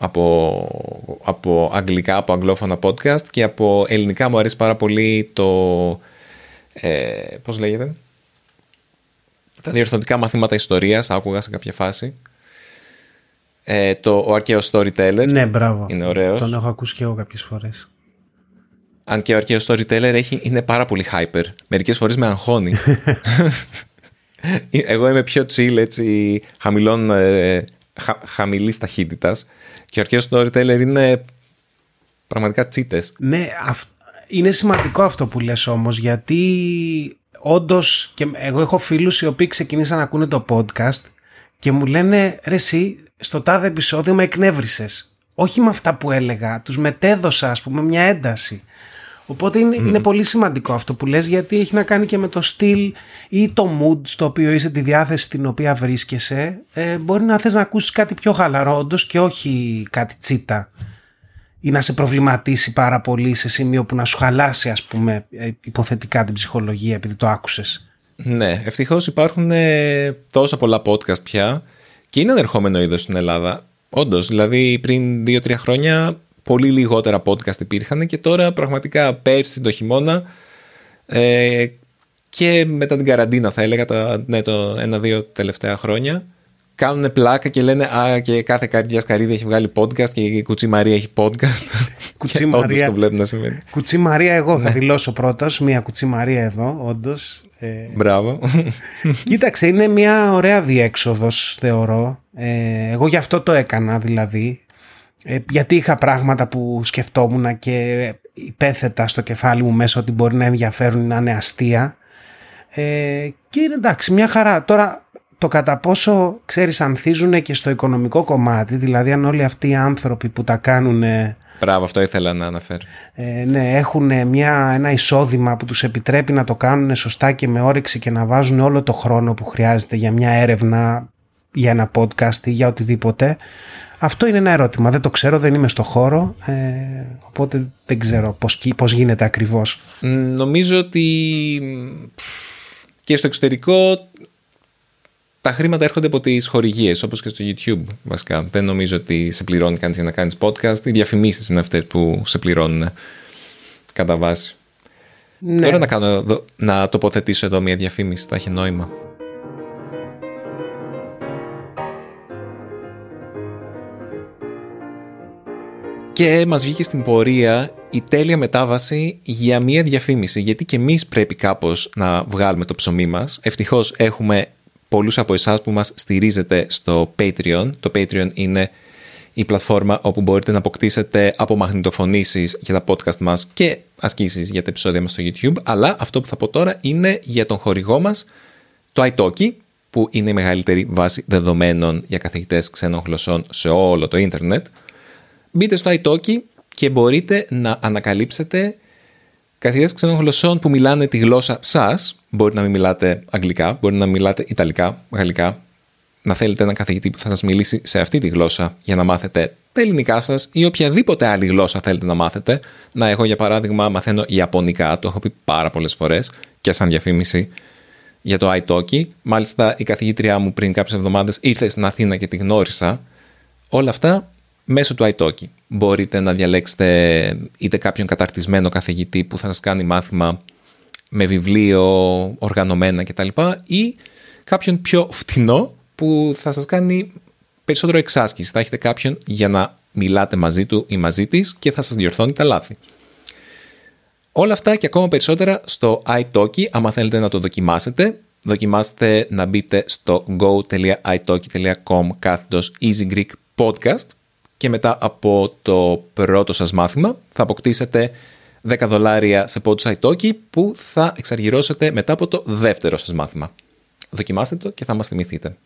Από αγγλικά, από αγγλόφωνα podcast, και από ελληνικά μου αρέσει πάρα πολύ το πώς λέγεται, τα διορθωτικά μαθήματα ιστορίας, άκουγα σε κάποια φάση, ο Archaeostoryteller. Ναι, μπράβο, είναι ωραίος. Τον έχω ακούσει και εγώ κάποιες φορές. Αν και ο Archaeostoryteller είναι πάρα πολύ hyper, μερικές φορές με αγχώνει. Εγώ είμαι πιο chill, έτσι, χαμηλής ταχύτητας, και ο Archaeostoryteller είναι πραγματικά τσίτες. Ναι, είναι σημαντικό αυτό που λες όμως, γιατί όντως και εγώ έχω φίλους οι οποίοι ξεκινήσαν να ακούνε το podcast και μου λένε «Ρε εσύ, στο τάδε επεισόδιο με εκνεύρισες». Όχι με αυτά που έλεγα, τους μετέδωσα, ας πούμε, μια ένταση. Οπότε είναι πολύ σημαντικό αυτό που λες, γιατί έχει να κάνει και με το στυλ ή το mood στο οποίο είσαι, τη διάθεση στην οποία βρίσκεσαι. Μπορεί να θες να ακούσεις κάτι πιο χαλαρό όντως και όχι κάτι τσίτα, ή να σε προβληματίσει πάρα πολύ σε σημείο που να σου χαλάσει, ας πούμε, υποθετικά την ψυχολογία επειδή το άκουσες. Ναι, ευτυχώς υπάρχουν τόσα πολλά podcast πια και είναι ανερχόμενο είδος στην Ελλάδα. Όντως, δηλαδή πριν 2-3 χρόνια πολύ λιγότερα podcast υπήρχαν, και τώρα πραγματικά πέρσι το χειμώνα και μετά την καραντίνα, θα έλεγα, το 1-2 τελευταία χρόνια, κάνουν πλάκα και λένε «Α, και κάθε καρδιά-καρύδι έχει βγάλει podcast και η Κουτσή Μαρία έχει podcast». Κουτσή Μαρία, το βλέπω να σημαίνει. Κουτσή Μαρία, εγώ θα δηλώσω πρώτος μια Κουτσή Μαρία εδώ, όντως. Μπράβο. Κοίταξε, είναι μια ωραία διέξοδος, θεωρώ. Εγώ γι' αυτό το έκανα, δηλαδή. Γιατί είχα πράγματα που σκεφτόμουν και υπέθετα στο κεφάλι μου μέσα ότι μπορεί να ενδιαφέρουν, να είναι αστεία, και εντάξει, μια χαρά. Τώρα το κατά πόσο, ξέρεις, ανθίζουν και στο οικονομικό κομμάτι, δηλαδή αν όλοι αυτοί οι άνθρωποι που τα κάνουν, μπράβο, αυτό ήθελα να αναφέρω, ναι, έχουν ένα εισόδημα που τους επιτρέπει να το κάνουν σωστά και με όρεξη και να βάζουν όλο το χρόνο που χρειάζεται για μια έρευνα, για ένα podcast ή για οτιδήποτε. Αυτό είναι ένα ερώτημα. Δεν το ξέρω, δεν είμαι στο χώρο, οπότε δεν ξέρω πώς γίνεται ακριβώς. Νομίζω ότι και στο εξωτερικό τα χρήματα έρχονται από τις χορηγίες, όπως και στο YouTube βασικά. Δεν νομίζω ότι σε πληρώνει κανείς για να κάνεις podcast. Οι διαφημίσεις είναι αυτές που σε πληρώνουν κατά βάση. Ναι. Τώρα να τοποθετήσω εδώ μια διαφήμιση, θα έχει νόημα. Και μας βγήκε στην πορεία η τέλεια μετάβαση για μία διαφήμιση, γιατί και εμείς πρέπει κάπως να βγάλουμε το ψωμί μας. Ευτυχώς έχουμε πολλούς από εσάς που μας στηρίζετε στο Patreon. Το Patreon είναι η πλατφόρμα όπου μπορείτε να αποκτήσετε απομαγνητοφωνήσεις για τα podcast μας και ασκήσεις για τα επεισόδια μας στο YouTube. Αλλά αυτό που θα πω τώρα είναι για τον χορηγό μας, το italki, που είναι η μεγαλύτερη βάση δεδομένων για καθηγητές ξένων γλωσσών σε όλο το ίντερνετ. Μπείτε στο italki και μπορείτε να ανακαλύψετε καθηγητές ξένων γλωσσών που μιλάνε τη γλώσσα σας. Μπορεί να μην μιλάτε αγγλικά, μπορεί να μιλάτε ιταλικά, γαλλικά. Να θέλετε έναν καθηγητή που θα σας μιλήσει σε αυτή τη γλώσσα για να μάθετε τα ελληνικά σας ή οποιαδήποτε άλλη γλώσσα θέλετε να μάθετε. Να, εγώ για παράδειγμα μαθαίνω ιαπωνικά, το έχω πει πάρα πολλές φορές και σαν διαφήμιση για το italki. Μάλιστα η καθηγήτριά μου πριν κάποιες εβδομάδες ήρθε στην Αθήνα και τη γνώρισα. Όλα αυτά μέσω του italki. Μπορείτε να διαλέξετε είτε κάποιον καταρτισμένο καθηγητή που θα σας κάνει μάθημα με βιβλίο, οργανωμένα κτλ. Ή κάποιον πιο φτηνό που θα σας κάνει περισσότερο εξάσκηση. Θα έχετε κάποιον για να μιλάτε μαζί του ή μαζί της και θα σας διορθώνει τα λάθη. Όλα αυτά και ακόμα περισσότερα στο italki. Άμα θέλετε να το δοκιμάσετε, δοκιμάστε να μπείτε στο go.italki.com/Easy Greek Podcast και μετά από το πρώτο σας μάθημα θα αποκτήσετε $10 σε πόντους italki που θα εξαργυρώσετε μετά από το δεύτερο σας μάθημα. Δοκιμάστε το και θα μας θυμηθείτε.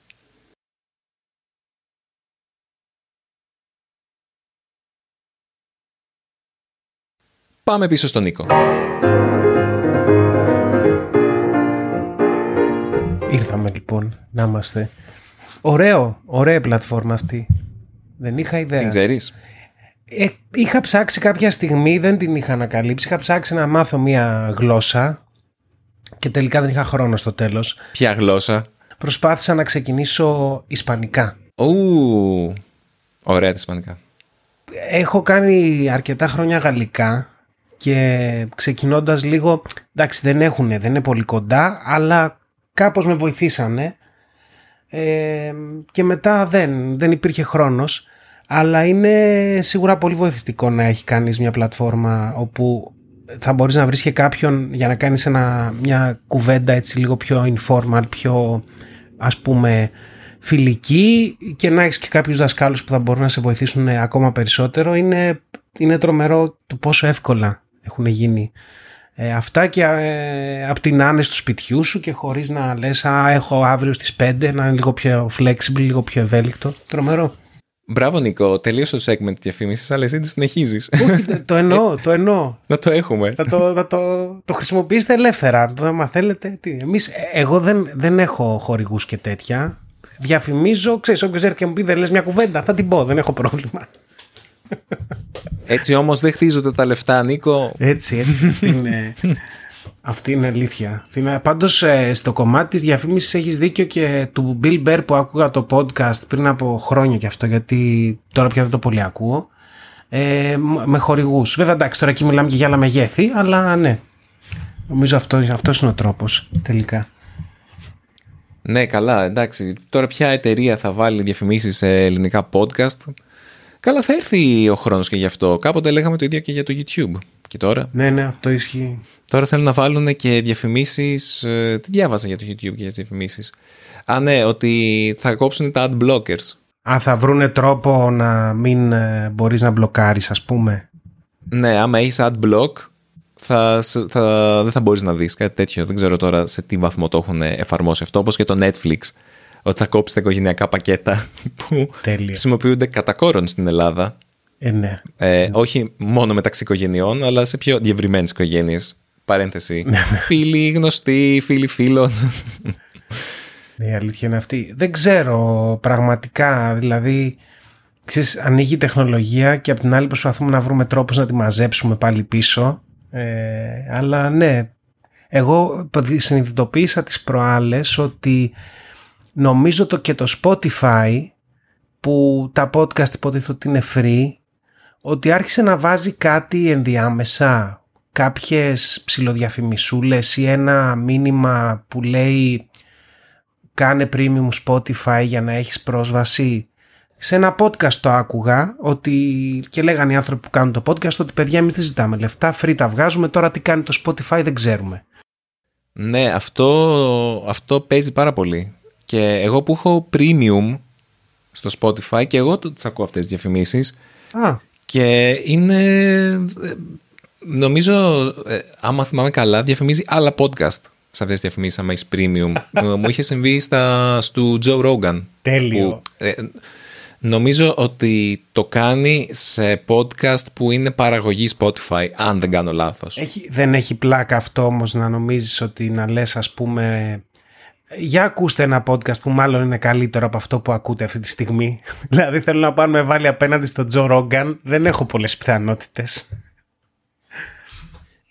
Πάμε πίσω στον Νίκο. Ήρθαμε λοιπόν, να είμαστε. Ωραία πλατφόρμα αυτή. Δεν είχα ιδέα. Την ξέρεις? Είχα ψάξει κάποια στιγμή, δεν την είχα ανακαλύψει. Είχα ψάξει να μάθω μία γλώσσα και τελικά δεν είχα χρόνο στο τέλος. Ποια γλώσσα? Προσπάθησα να ξεκινήσω ισπανικά. Ωραία τα ισπανικά. Έχω κάνει αρκετά χρόνια γαλλικά και ξεκινώντας λίγο, εντάξει, δεν είναι πολύ κοντά, αλλά κάπως με βοηθήσανε και μετά δεν υπήρχε χρόνος, αλλά είναι σίγουρα πολύ βοηθητικό να έχει κανείς μια πλατφόρμα όπου θα μπορείς να βρεις και κάποιον για να κάνεις μια κουβέντα έτσι λίγο πιο informal, πιο ας πούμε φιλική, και να έχεις και κάποιους δασκάλους που θα μπορούν να σε βοηθήσουν ακόμα περισσότερο. Είναι τρομερό το πόσο εύκολα έχουν γίνει αυτά και απ' την άνεση του σπιτιού σου και χωρίς να λες έχω αύριο στις 5, να είναι λίγο πιο flexible, λίγο πιο ευέλικτο. Τρομερό. Μπράβο Νίκο, τελείωσε το segment της διαφήμισης, αλλά εσύ τη συνεχίζεις. Το εννοώ. Να το έχουμε. Θα το χρησιμοποιήσετε ελεύθερα, άμα θέλετε. Εγώ δεν έχω χορηγούς και τέτοια. Διαφημίζω, ξέρεις, όποιος έρχεται και μου πει δεν λες μια κουβέντα, θα την πω, δεν έχω πρόβλημα. Έτσι όμως δεν χτίζονται τα λεφτά, Νίκο. Έτσι, αυτή είναι αλήθεια. Πάντως στο κομμάτι της διαφήμισης έχεις δίκιο, και του Bill Burr που άκουγα το podcast πριν από χρόνια και αυτό, γιατί τώρα πια δεν το πολύ ακούω, με χορηγούς. Βέβαια εντάξει, τώρα εκεί μιλάμε και για άλλα μεγέθη, αλλά ναι, νομίζω αυτός είναι ο τρόπος τελικά. Ναι, καλά, εντάξει. Τώρα ποια εταιρεία θα βάλει διαφημίσεις σε ελληνικά podcast? Καλά, θα έρθει ο χρόνος και γι' αυτό. Κάποτε λέγαμε το ίδιο και για το YouTube. Και τώρα. Ναι, αυτό ισχύει. Τώρα θέλουν να βάλουν και διαφημίσεις. Τι διάβασα για το YouTube και για τις διαφημίσεις? Α, ναι, ότι θα κόψουν τα ad blockers. Α, θα βρούνε τρόπο να μην μπορείς να μπλοκάρεις, ας πούμε. Ναι, άμα έχεις ad block, δεν θα μπορείς να δεις κάτι τέτοιο. Δεν ξέρω τώρα σε τι βαθμό το έχουν εφαρμόσει αυτό, όπως και το Netflix, ότι θα κόψει τα οικογενειακά πακέτα που χρησιμοποιούνται κατά κόρον στην Ελλάδα. Ναι. Όχι μόνο μεταξύ οικογενειών, αλλά σε πιο διευρυμένες οικογένειες. Παρένθεση. Φίλοι, γνωστοί, φίλοι φίλων. Ναι, η αλήθεια είναι αυτή. Δεν ξέρω πραγματικά, δηλαδή. Ξέρεις, ανοίγει η τεχνολογία και από την άλλη προσπαθούμε να βρούμε τρόπους να τη μαζέψουμε πάλι πίσω. Αλλά ναι, εγώ συνειδητοποίησα τις προάλλες ότι νομίζω και το Spotify, που τα podcast υποτίθεται ότι είναι free, ότι άρχισε να βάζει κάτι ενδιάμεσα, κάποιες ψιλοδιαφημισούλες ή ένα μήνυμα που λέει κάνε premium Spotify για να έχεις πρόσβαση. Σε ένα podcast το άκουγα, ότι και λέγανε οι άνθρωποι που κάνουν το podcast ότι παιδιά, εμείς δεν ζητάμε λεφτά, free τα βγάζουμε, τώρα τι κάνει το Spotify δεν ξέρουμε. Ναι, αυτό παίζει πάρα πολύ. Και εγώ που έχω premium στο Spotify και εγώ τις ακούω αυτές τις διαφημίσεις. Και είναι, νομίζω, άμα θυμάμαι καλά, διαφημίζει άλλα podcast σε αυτές τις διαφημίσεις, άμα έχεις premium. Μου είχε συμβεί στου Joe Rogan. Τέλειο. Νομίζω ότι το κάνει σε podcast που είναι παραγωγή Spotify, αν δεν κάνω λάθος. Δεν έχει πλάκα αυτό όμως να νομίζεις ότι να λες, ας πούμε, για ακούστε ένα podcast που μάλλον είναι καλύτερο από αυτό που ακούτε αυτή τη στιγμή. Δηλαδή θέλω να πάρουμε βάλει απέναντι στο Joe Rogan. Δεν έχω πολλές πιθανότητες.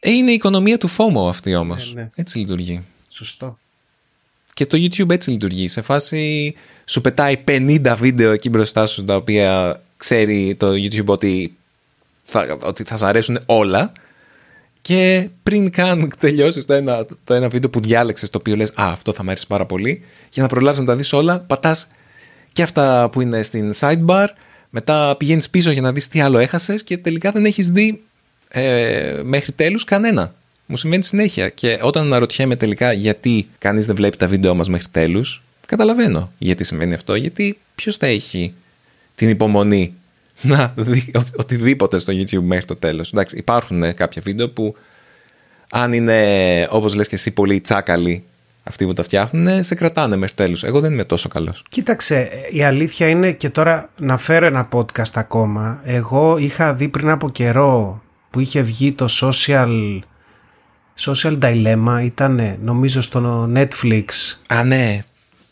Είναι η οικονομία του FOMO αυτή όμως. Ναι. Έτσι λειτουργεί. Σωστό. Και το YouTube έτσι λειτουργεί. Σε φάση σου πετάει 50 βίντεο εκεί μπροστά σου, τα οποία ξέρει το YouTube ότι θα σ' αρέσουν όλα. Και πριν καν τελειώσεις το ένα βίντεο που διάλεξες, το οποίο λες «Α, αυτό θα μ' αρέσει πάρα πολύ», για να προλάβεις να τα δεις όλα, πατάς και αυτά που είναι στην sidebar, μετά πηγαίνεις πίσω για να δεις τι άλλο έχασες και τελικά δεν έχεις δει μέχρι τέλους κανένα. Μου συμβαίνει συνέχεια. Και όταν αναρωτιέμαι τελικά γιατί κανείς δεν βλέπει τα βίντεο μας μέχρι τέλους, καταλαβαίνω γιατί συμβαίνει αυτό. Γιατί ποιος θα έχει την υπομονή να δει οτιδήποτε στο YouTube μέχρι το τέλος. Εντάξει, υπάρχουν κάποια βίντεο που, αν είναι, όπως λες και εσύ, πολύ τσάκαλοι αυτοί που τα φτιάχνουν, σε κρατάνε μέχρι τέλους. Εγώ δεν είμαι τόσο καλός. Κοίταξε, η αλήθεια είναι, και τώρα να φέρω ένα podcast ακόμα. Εγώ είχα δει πριν από καιρό που είχε βγει το Social Dilemma, ήταν νομίζω στο Netflix. Α, ναι.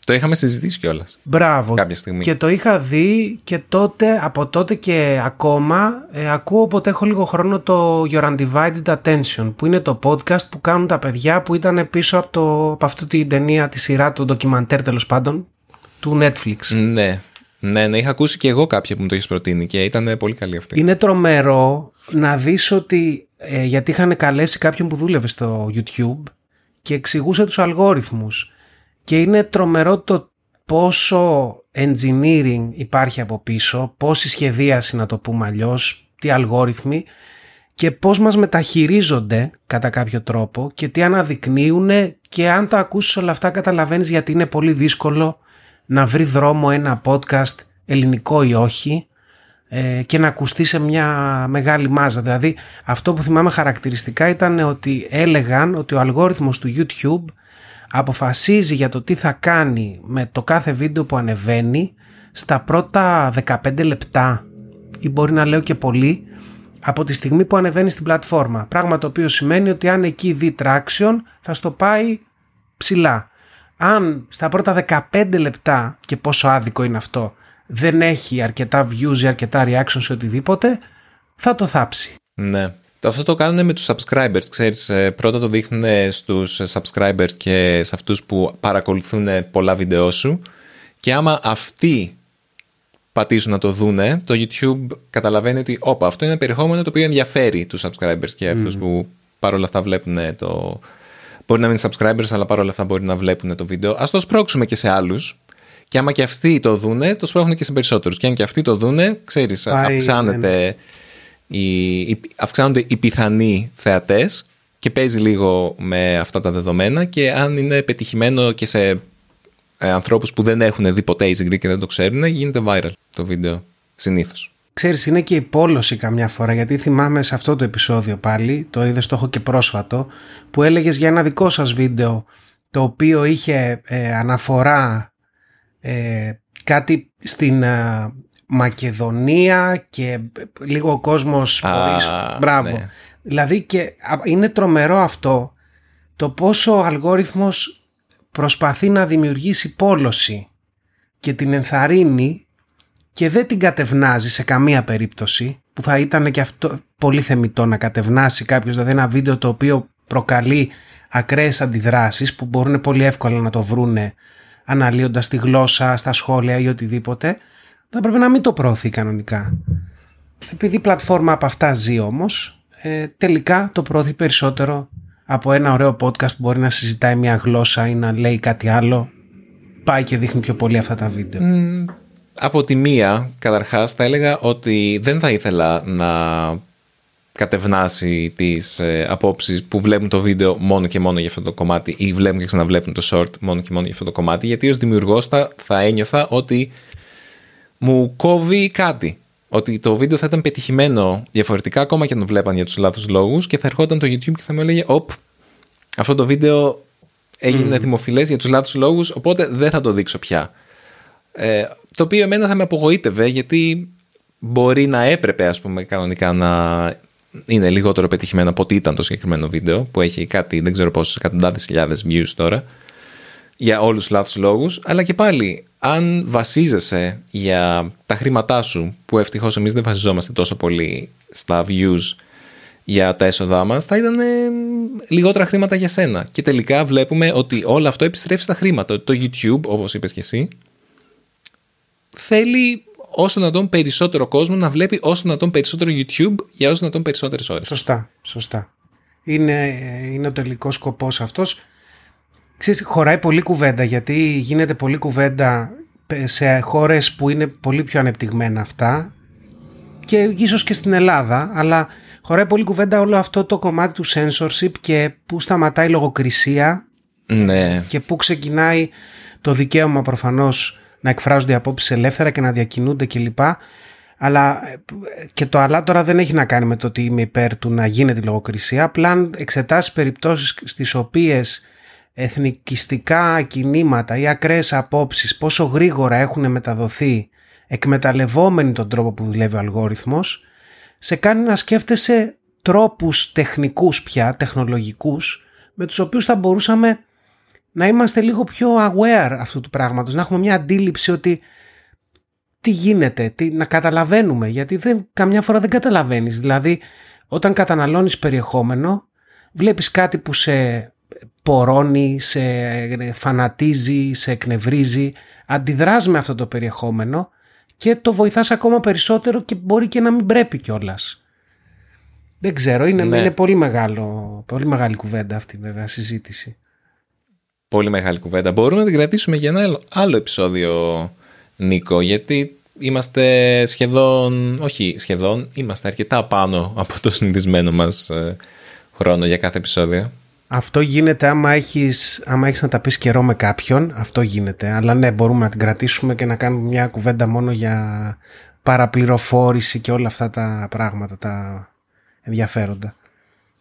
Το είχαμε συζητήσει κιόλας. Μπράβο. Κάποια στιγμή. Και το είχα δει και τότε, από τότε και ακόμα, ακούω όποτε έχω λίγο χρόνο το Your Undivided Attention, που είναι το podcast που κάνουν τα παιδιά που ήταν πίσω από αυτή την ταινία, τη σειρά, το ντοκιμαντέρ τέλος πάντων, του Netflix. Ναι. Ναι, είχα ακούσει και εγώ κάποια που μου το έχεις προτείνει και ήταν πολύ καλή αυτή. Είναι τρομερό να δεις ότι, γιατί είχαν καλέσει κάποιον που δούλευε στο YouTube και εξηγούσε τους αλγόριθμους. Και είναι τρομερό το πόσο engineering υπάρχει από πίσω, πόση σχεδίαση, να το πούμε αλλιώς, τι αλγόριθμοι, και πώς μας μεταχειρίζονται κατά κάποιο τρόπο και τι αναδεικνύουν. Και αν τα ακούσεις όλα αυτά, καταλαβαίνεις γιατί είναι πολύ δύσκολο να βρει δρόμο ένα podcast, ελληνικό ή όχι, και να ακουστεί σε μια μεγάλη μάζα. Δηλαδή αυτό που θυμάμαι χαρακτηριστικά ήταν ότι έλεγαν ότι ο αλγόριθμος του YouTube αποφασίζει για το τι θα κάνει με το κάθε βίντεο που ανεβαίνει στα πρώτα 15 λεπτά, ή μπορεί να λέω και πολύ, από τη στιγμή που ανεβαίνει στην πλατφόρμα. Πράγμα το οποίο σημαίνει ότι αν εκεί δει traction, θα στο πάει ψηλά. Αν στα πρώτα 15 λεπτά, και πόσο άδικο είναι αυτό, δεν έχει αρκετά views ή αρκετά reactions σε οτιδήποτε, θα το θάψει. Ναι. Αυτό το κάνουν με τους subscribers, ξέρεις. Πρώτα το δείχνουν στους subscribers και σε αυτούς που παρακολουθούν πολλά βίντεο σου, και άμα αυτοί πατήσουν να το δούνε, το YouTube καταλαβαίνει ότι όπα, αυτό είναι περιεχόμενο το οποίο ενδιαφέρει τους subscribers και αυτούς που παρόλα αυτά βλέπουν το... Μπορεί να μην είναι subscribers, αλλά παρόλα αυτά μπορεί να βλέπουν το βίντεο. Ας το σπρώξουμε και σε άλλους. Και άμα και αυτοί το δούνε, το σπρώχνουν και σε περισσότερους. Και αν και αυτοί το δούνε, ξέρεις, αυξάνεται... αυξάνονται οι πιθανοί θεατές και παίζει λίγο με αυτά τα δεδομένα. Και αν είναι πετυχημένο και σε ανθρώπους που δεν έχουν δει ποτέ Easy Greek και δεν το ξέρουν, γίνεται viral το βίντεο συνήθως. Ξέρεις, είναι και η πόλωση καμιά φορά, γιατί θυμάμαι σε αυτό το επεισόδιο πάλι, το είδες, το έχω και πρόσφατο, που έλεγες για ένα δικό σας βίντεο το οποίο είχε αναφορά κάτι στην... Μακεδονία και λίγο ο κόσμος Μπράβο, ναι. Δηλαδή και είναι τρομερό αυτό, το πόσο ο αλγόριθμος προσπαθεί να δημιουργήσει πόλωση και την ενθαρρύνει και δεν την κατευνάζει σε καμία περίπτωση, που θα ήταν και αυτό πολύ θεμιτό, να κατευνάσει κάποιος δηλαδή ένα βίντεο το οποίο προκαλεί ακραίες αντιδράσεις που μπορούν πολύ εύκολα να το βρούνε αναλύοντας τη γλώσσα στα σχόλια ή οτιδήποτε. Θα πρέπει να μην το προωθεί κανονικά. Επειδή η πλατφόρμα από αυτά ζει όμως, τελικά το προωθεί περισσότερο από ένα ωραίο podcast που μπορεί να συζητάει μια γλώσσα ή να λέει κάτι άλλο. Πάει και δείχνει πιο πολύ αυτά τα βίντεο. Από τη μία, καταρχάς, θα έλεγα ότι δεν θα ήθελα να κατευνάσει τις απόψεις που βλέπουν το βίντεο μόνο και μόνο για αυτό το κομμάτι, ή βλέπουν και ξαναβλέπουν το short μόνο και μόνο για αυτό το κομμάτι, γιατί ως δημιουργός θα ένιωθα ότι μου κόβει κάτι. Ότι το βίντεο θα ήταν πετυχημένο διαφορετικά, ακόμα και αν το βλέπαν για τους λάθος λόγους, και θα ερχόταν το YouTube και θα μου έλεγε «Οπ, αυτό το βίντεο έγινε δημοφιλές για τους λάθος λόγους, οπότε δεν θα το δείξω πια». Το οποίο εμένα θα με απογοήτευε, γιατί μπορεί να έπρεπε, ας πούμε, κανονικά να είναι λιγότερο πετυχημένο από ό,τι ήταν το συγκεκριμένο βίντεο, που έχει κάτι, δεν ξέρω πόσες εκατοντάδες χιλιάδες views τώρα, για όλους τους λάθους λόγους. Αλλά και πάλι, αν βασίζεσαι για τα χρήματά σου, που ευτυχώς εμείς δεν βασιζόμαστε τόσο πολύ στα views για τα έσοδά μας, θα ήταν λιγότερα χρήματα για σένα. Και τελικά βλέπουμε ότι όλο αυτό επιστρέφει στα χρήματα. Το YouTube, όπως είπες και εσύ, θέλει όσο να τον περισσότερο κόσμο να βλέπει όσο να τον περισσότερο YouTube για όσο να τον περισσότερες ώρες. Σωστά, σωστά. Είναι ο τελικός σκοπός αυτός. Ξέρεις, χωράει πολλή κουβέντα, γιατί γίνεται πολλή κουβέντα σε χώρες που είναι πολύ πιο ανεπτυγμένα αυτά και ίσως και στην Ελλάδα, αλλά χωράει πολλή κουβέντα όλο αυτό το κομμάτι του censorship και πού σταματάει η λογοκρισία, ναι, και πού ξεκινάει το δικαίωμα προφανώς να εκφράζονται απόψεις ελεύθερα και να διακινούνται κλπ. Αλλά και το «αλλά» τώρα δεν έχει να κάνει με το ότι είμαι υπέρ του να γίνεται η λογοκρισία. Απλά αν εξετάσεις περιπτώσεις στις οποίες εθνικιστικά κινήματα ή ακραίες απόψεις πόσο γρήγορα έχουν μεταδοθεί εκμεταλλευόμενοι τον τρόπο που δουλεύει ο αλγόριθμος, σε κάνει να σκέφτεσαι τρόπους τεχνικούς πια, τεχνολογικούς, με τους οποίους θα μπορούσαμε να είμαστε λίγο πιο aware αυτού του πράγματος, να έχουμε μια αντίληψη ότι τι γίνεται, να καταλαβαίνουμε, γιατί καμιά φορά δεν καταλαβαίνεις. Δηλαδή, όταν καταναλώνεις περιεχόμενο, βλέπεις κάτι που σε πορώνει, σε φανατίζει, σε εκνευρίζει, αντιδράς με αυτό το περιεχόμενο και το βοηθάς ακόμα περισσότερο και μπορεί και να μην πρέπει κιόλας. Δεν ξέρω, είναι πολύ μεγάλη κουβέντα αυτή, βέβαια, συζήτηση. Πολύ μεγάλη κουβέντα. Μπορούμε να την κρατήσουμε για ένα άλλο επεισόδιο, Νίκο, γιατί είμαστε είμαστε αρκετά πάνω από το συνηθισμένο μας χρόνο για κάθε επεισόδιο. Αυτό γίνεται άμα έχεις να τα πεις καιρό με κάποιον, αυτό γίνεται. Αλλά ναι, μπορούμε να την κρατήσουμε και να κάνουμε μια κουβέντα μόνο για παραπληροφόρηση και όλα αυτά τα πράγματα, τα ενδιαφέροντα.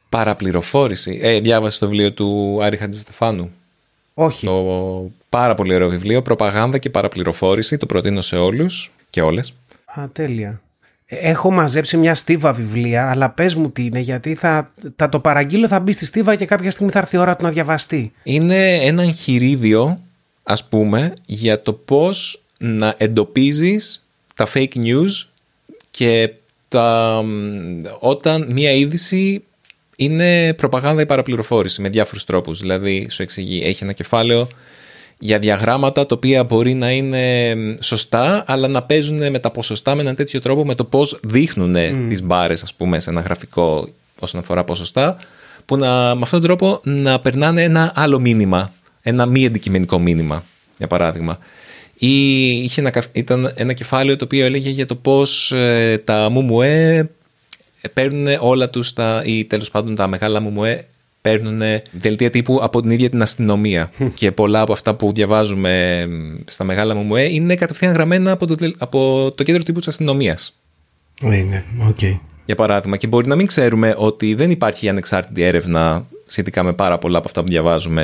Παραπληροφόρηση. Διάβασε το βιβλίο του Άρη Χατζηστεφάνου. Όχι. Το πάρα πολύ ωραίο βιβλίο, «Προπαγάνδα και παραπληροφόρηση», το προτείνω σε όλους και όλες. Α, τέλεια. Έχω μαζέψει μια στίβα βιβλία, αλλά πες μου τι είναι, γιατί θα το παραγγείλω, θα μπει στη στίβα και κάποια στιγμή θα έρθει η ώρα του να διαβαστεί. Είναι ένα εγχειρίδιο, ας πούμε, για το πώς να εντοπίζεις τα fake news και όταν μια είδηση είναι προπαγάνδα ή παραπληροφόρηση με διάφορους τρόπους. Δηλαδή, σου εξηγεί, έχει ένα κεφάλαιο για διαγράμματα τα οποία μπορεί να είναι σωστά, αλλά να παίζουν με τα ποσοστά με έναν τέτοιο τρόπο, με το πώς δείχνουν τις μπάρες, ας πούμε, σε ένα γραφικό όσον αφορά ποσοστά, που με αυτόν τον τρόπο να περνάνε ένα άλλο μήνυμα, ένα μη αντικειμενικό μήνυμα, για παράδειγμα. Ή ήταν ένα κεφάλαιο το οποίο έλεγε για το πώς τα μουμουέ παίρνουν όλα τους ή τέλος πάντων τα μεγάλα μουμουέ παίρνουν δελτία τύπου από την ίδια την αστυνομία και πολλά από αυτά που διαβάζουμε στα μεγάλα μουμουέ είναι κατευθείαν γραμμένα από το κέντρο τύπου της αστυνομίας. Ναι, okay. Για παράδειγμα, και μπορεί να μην ξέρουμε ότι δεν υπάρχει ανεξάρτητη έρευνα σχετικά με πάρα πολλά από αυτά που διαβάζουμε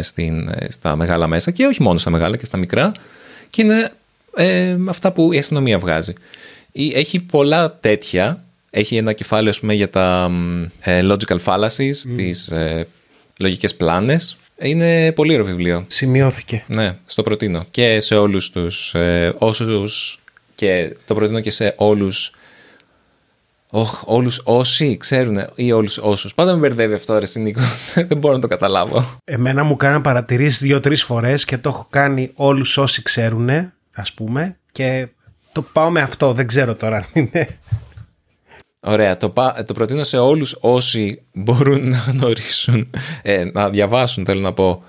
στα μεγάλα μέσα, και όχι μόνο στα μεγάλα και στα μικρά, και είναι αυτά που η αστυνομία βγάζει. Έχει πολλά τέτοια. Έχει ένα κεφάλαιο, ας πούμε, για τα logical fallacies, τις λογικές πλάνες. Είναι πολύ ωραίο βιβλίο. Σημειώθηκε. Ναι, στο προτείνω. Και σε όλους τους όσους... Και το προτείνω και σε όλους... όλους όσοι ξέρουν ή όλους όσους. Πάντα με μπερδεύει αυτό, ρε Νίκο. Δεν μπορώ να το καταλάβω. Εμένα μου κάναν παρατηρήσεις 2-3 φορές και το έχω κάνει όλους όσοι ξέρουν, ας πούμε. Και το πάω με αυτό. Δεν ξέρω τώρα αν είναι... Ωραία, το προτείνω σε όλους όσοι μπορούν να γνωρίσουν, να διαβάσουν, θέλω να πω,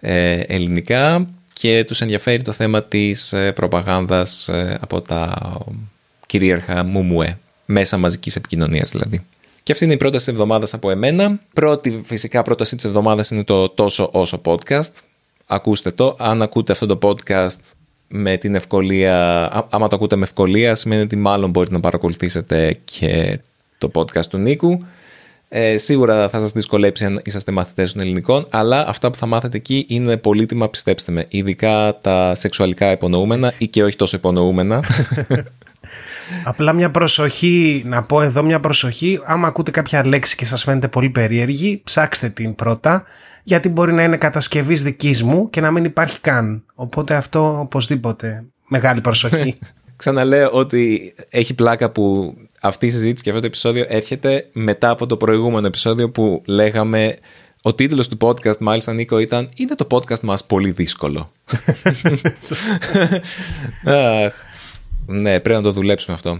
ελληνικά και τους ενδιαφέρει το θέμα της προπαγάνδας από τα κυρίαρχα μουμουέ, μέσα μαζικής επικοινωνίας δηλαδή. Και αυτή είναι η πρόταση της εβδομάδας από εμένα. Πρόταση της εβδομάδας είναι το «Τόσο όσο podcast». Ακούστε το. Αν ακούτε αυτό το podcast με την ευκολία, άμα το ακούτε με ευκολία, σημαίνει ότι μάλλον μπορείτε να παρακολουθήσετε και το podcast του Νίκου. Σίγουρα θα σας δυσκολέψει αν είσαστε μαθητές των ελληνικών, αλλά αυτά που θα μάθετε εκεί είναι πολύτιμα, πιστέψτε με. Ειδικά τα σεξουαλικά υπονοούμενα, έτσι, ή και όχι τόσο υπονοούμενα. Απλά μια προσοχή, να πω εδώ μια προσοχή. Άμα ακούτε κάποια λέξη και σας φαίνεται πολύ περίεργη, ψάξτε την πρώτα, γιατί μπορεί να είναι κατασκευής δικής μου και να μην υπάρχει καν. Οπότε αυτό οπωσδήποτε. Μεγάλη προσοχή. Ξαναλέω ότι έχει πλάκα που αυτή η συζήτηση και αυτό το επεισόδιο έρχεται μετά από το προηγούμενο επεισόδιο που λέγαμε. Ο τίτλος του podcast, μάλιστα, Νίκο, ήταν «Είναι το podcast μας πολύ δύσκολο». Αχ, ναι, πρέπει να το δουλέψουμε αυτό.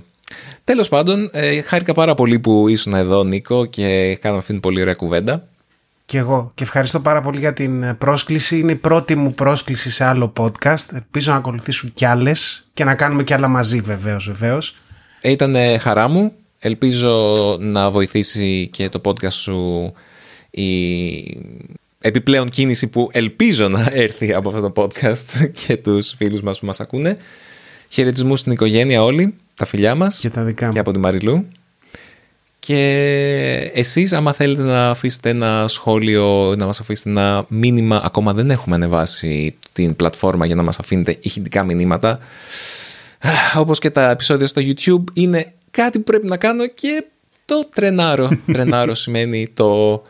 Τέλος πάντων, χάρηκα πάρα πολύ που ήσουν εδώ, Νίκο, και κάναμε αυτήν την πολύ ωραία κουβέντα. Και εγώ. Και ευχαριστώ πάρα πολύ για την πρόσκληση. Είναι η πρώτη μου πρόσκληση σε άλλο podcast. Ελπίζω να ακολουθήσουν κι άλλες και να κάνουμε κι άλλα μαζί, βεβαίως. Ήταν χαρά μου. Ελπίζω να βοηθήσει και το podcast σου η επιπλέον κίνηση που ελπίζω να έρθει από αυτό το podcast και τους φίλους μας που μας ακούνε. Χαιρετισμούς στην οικογένεια όλοι, τα φιλιά μας και τα δικά μου, και από τη Μαριλού. Και εσείς, άμα θέλετε να αφήσετε ένα σχόλιο, να μας αφήσετε ένα μήνυμα, ακόμα δεν έχουμε ανεβάσει την πλατφόρμα για να μας αφήνετε ηχητικά μηνύματα, όπως και τα επεισόδια στο YouTube, είναι κάτι που πρέπει να κάνω και το τρενάρω. Τρενάρω σημαίνει το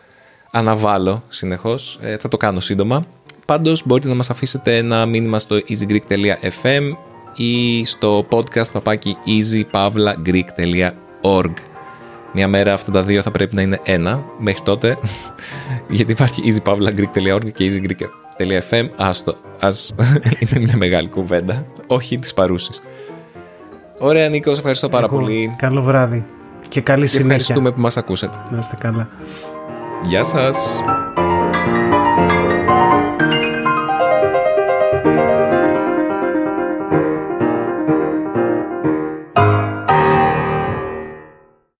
αναβάλλω συνεχώς, θα το κάνω σύντομα. Πάντως μπορείτε να μας αφήσετε ένα μήνυμα στο easygreek.fm ή στο podcast@easypavlagreek.org. Μια μέρα αυτά τα δύο θα πρέπει να είναι ένα. Μέχρι τότε, γιατί υπάρχει easypavlagreek.org και easygreek.fm. Άστο, ας είναι μια μεγάλη κουβέντα. Όχι τις παρούσεις. Ωραία, Νίκο, ευχαριστώ πάρα πολύ. Καλό βράδυ και καλή συνέχεια. Ευχαριστούμε που μας ακούσατε. Να είστε καλά. Γεια σας.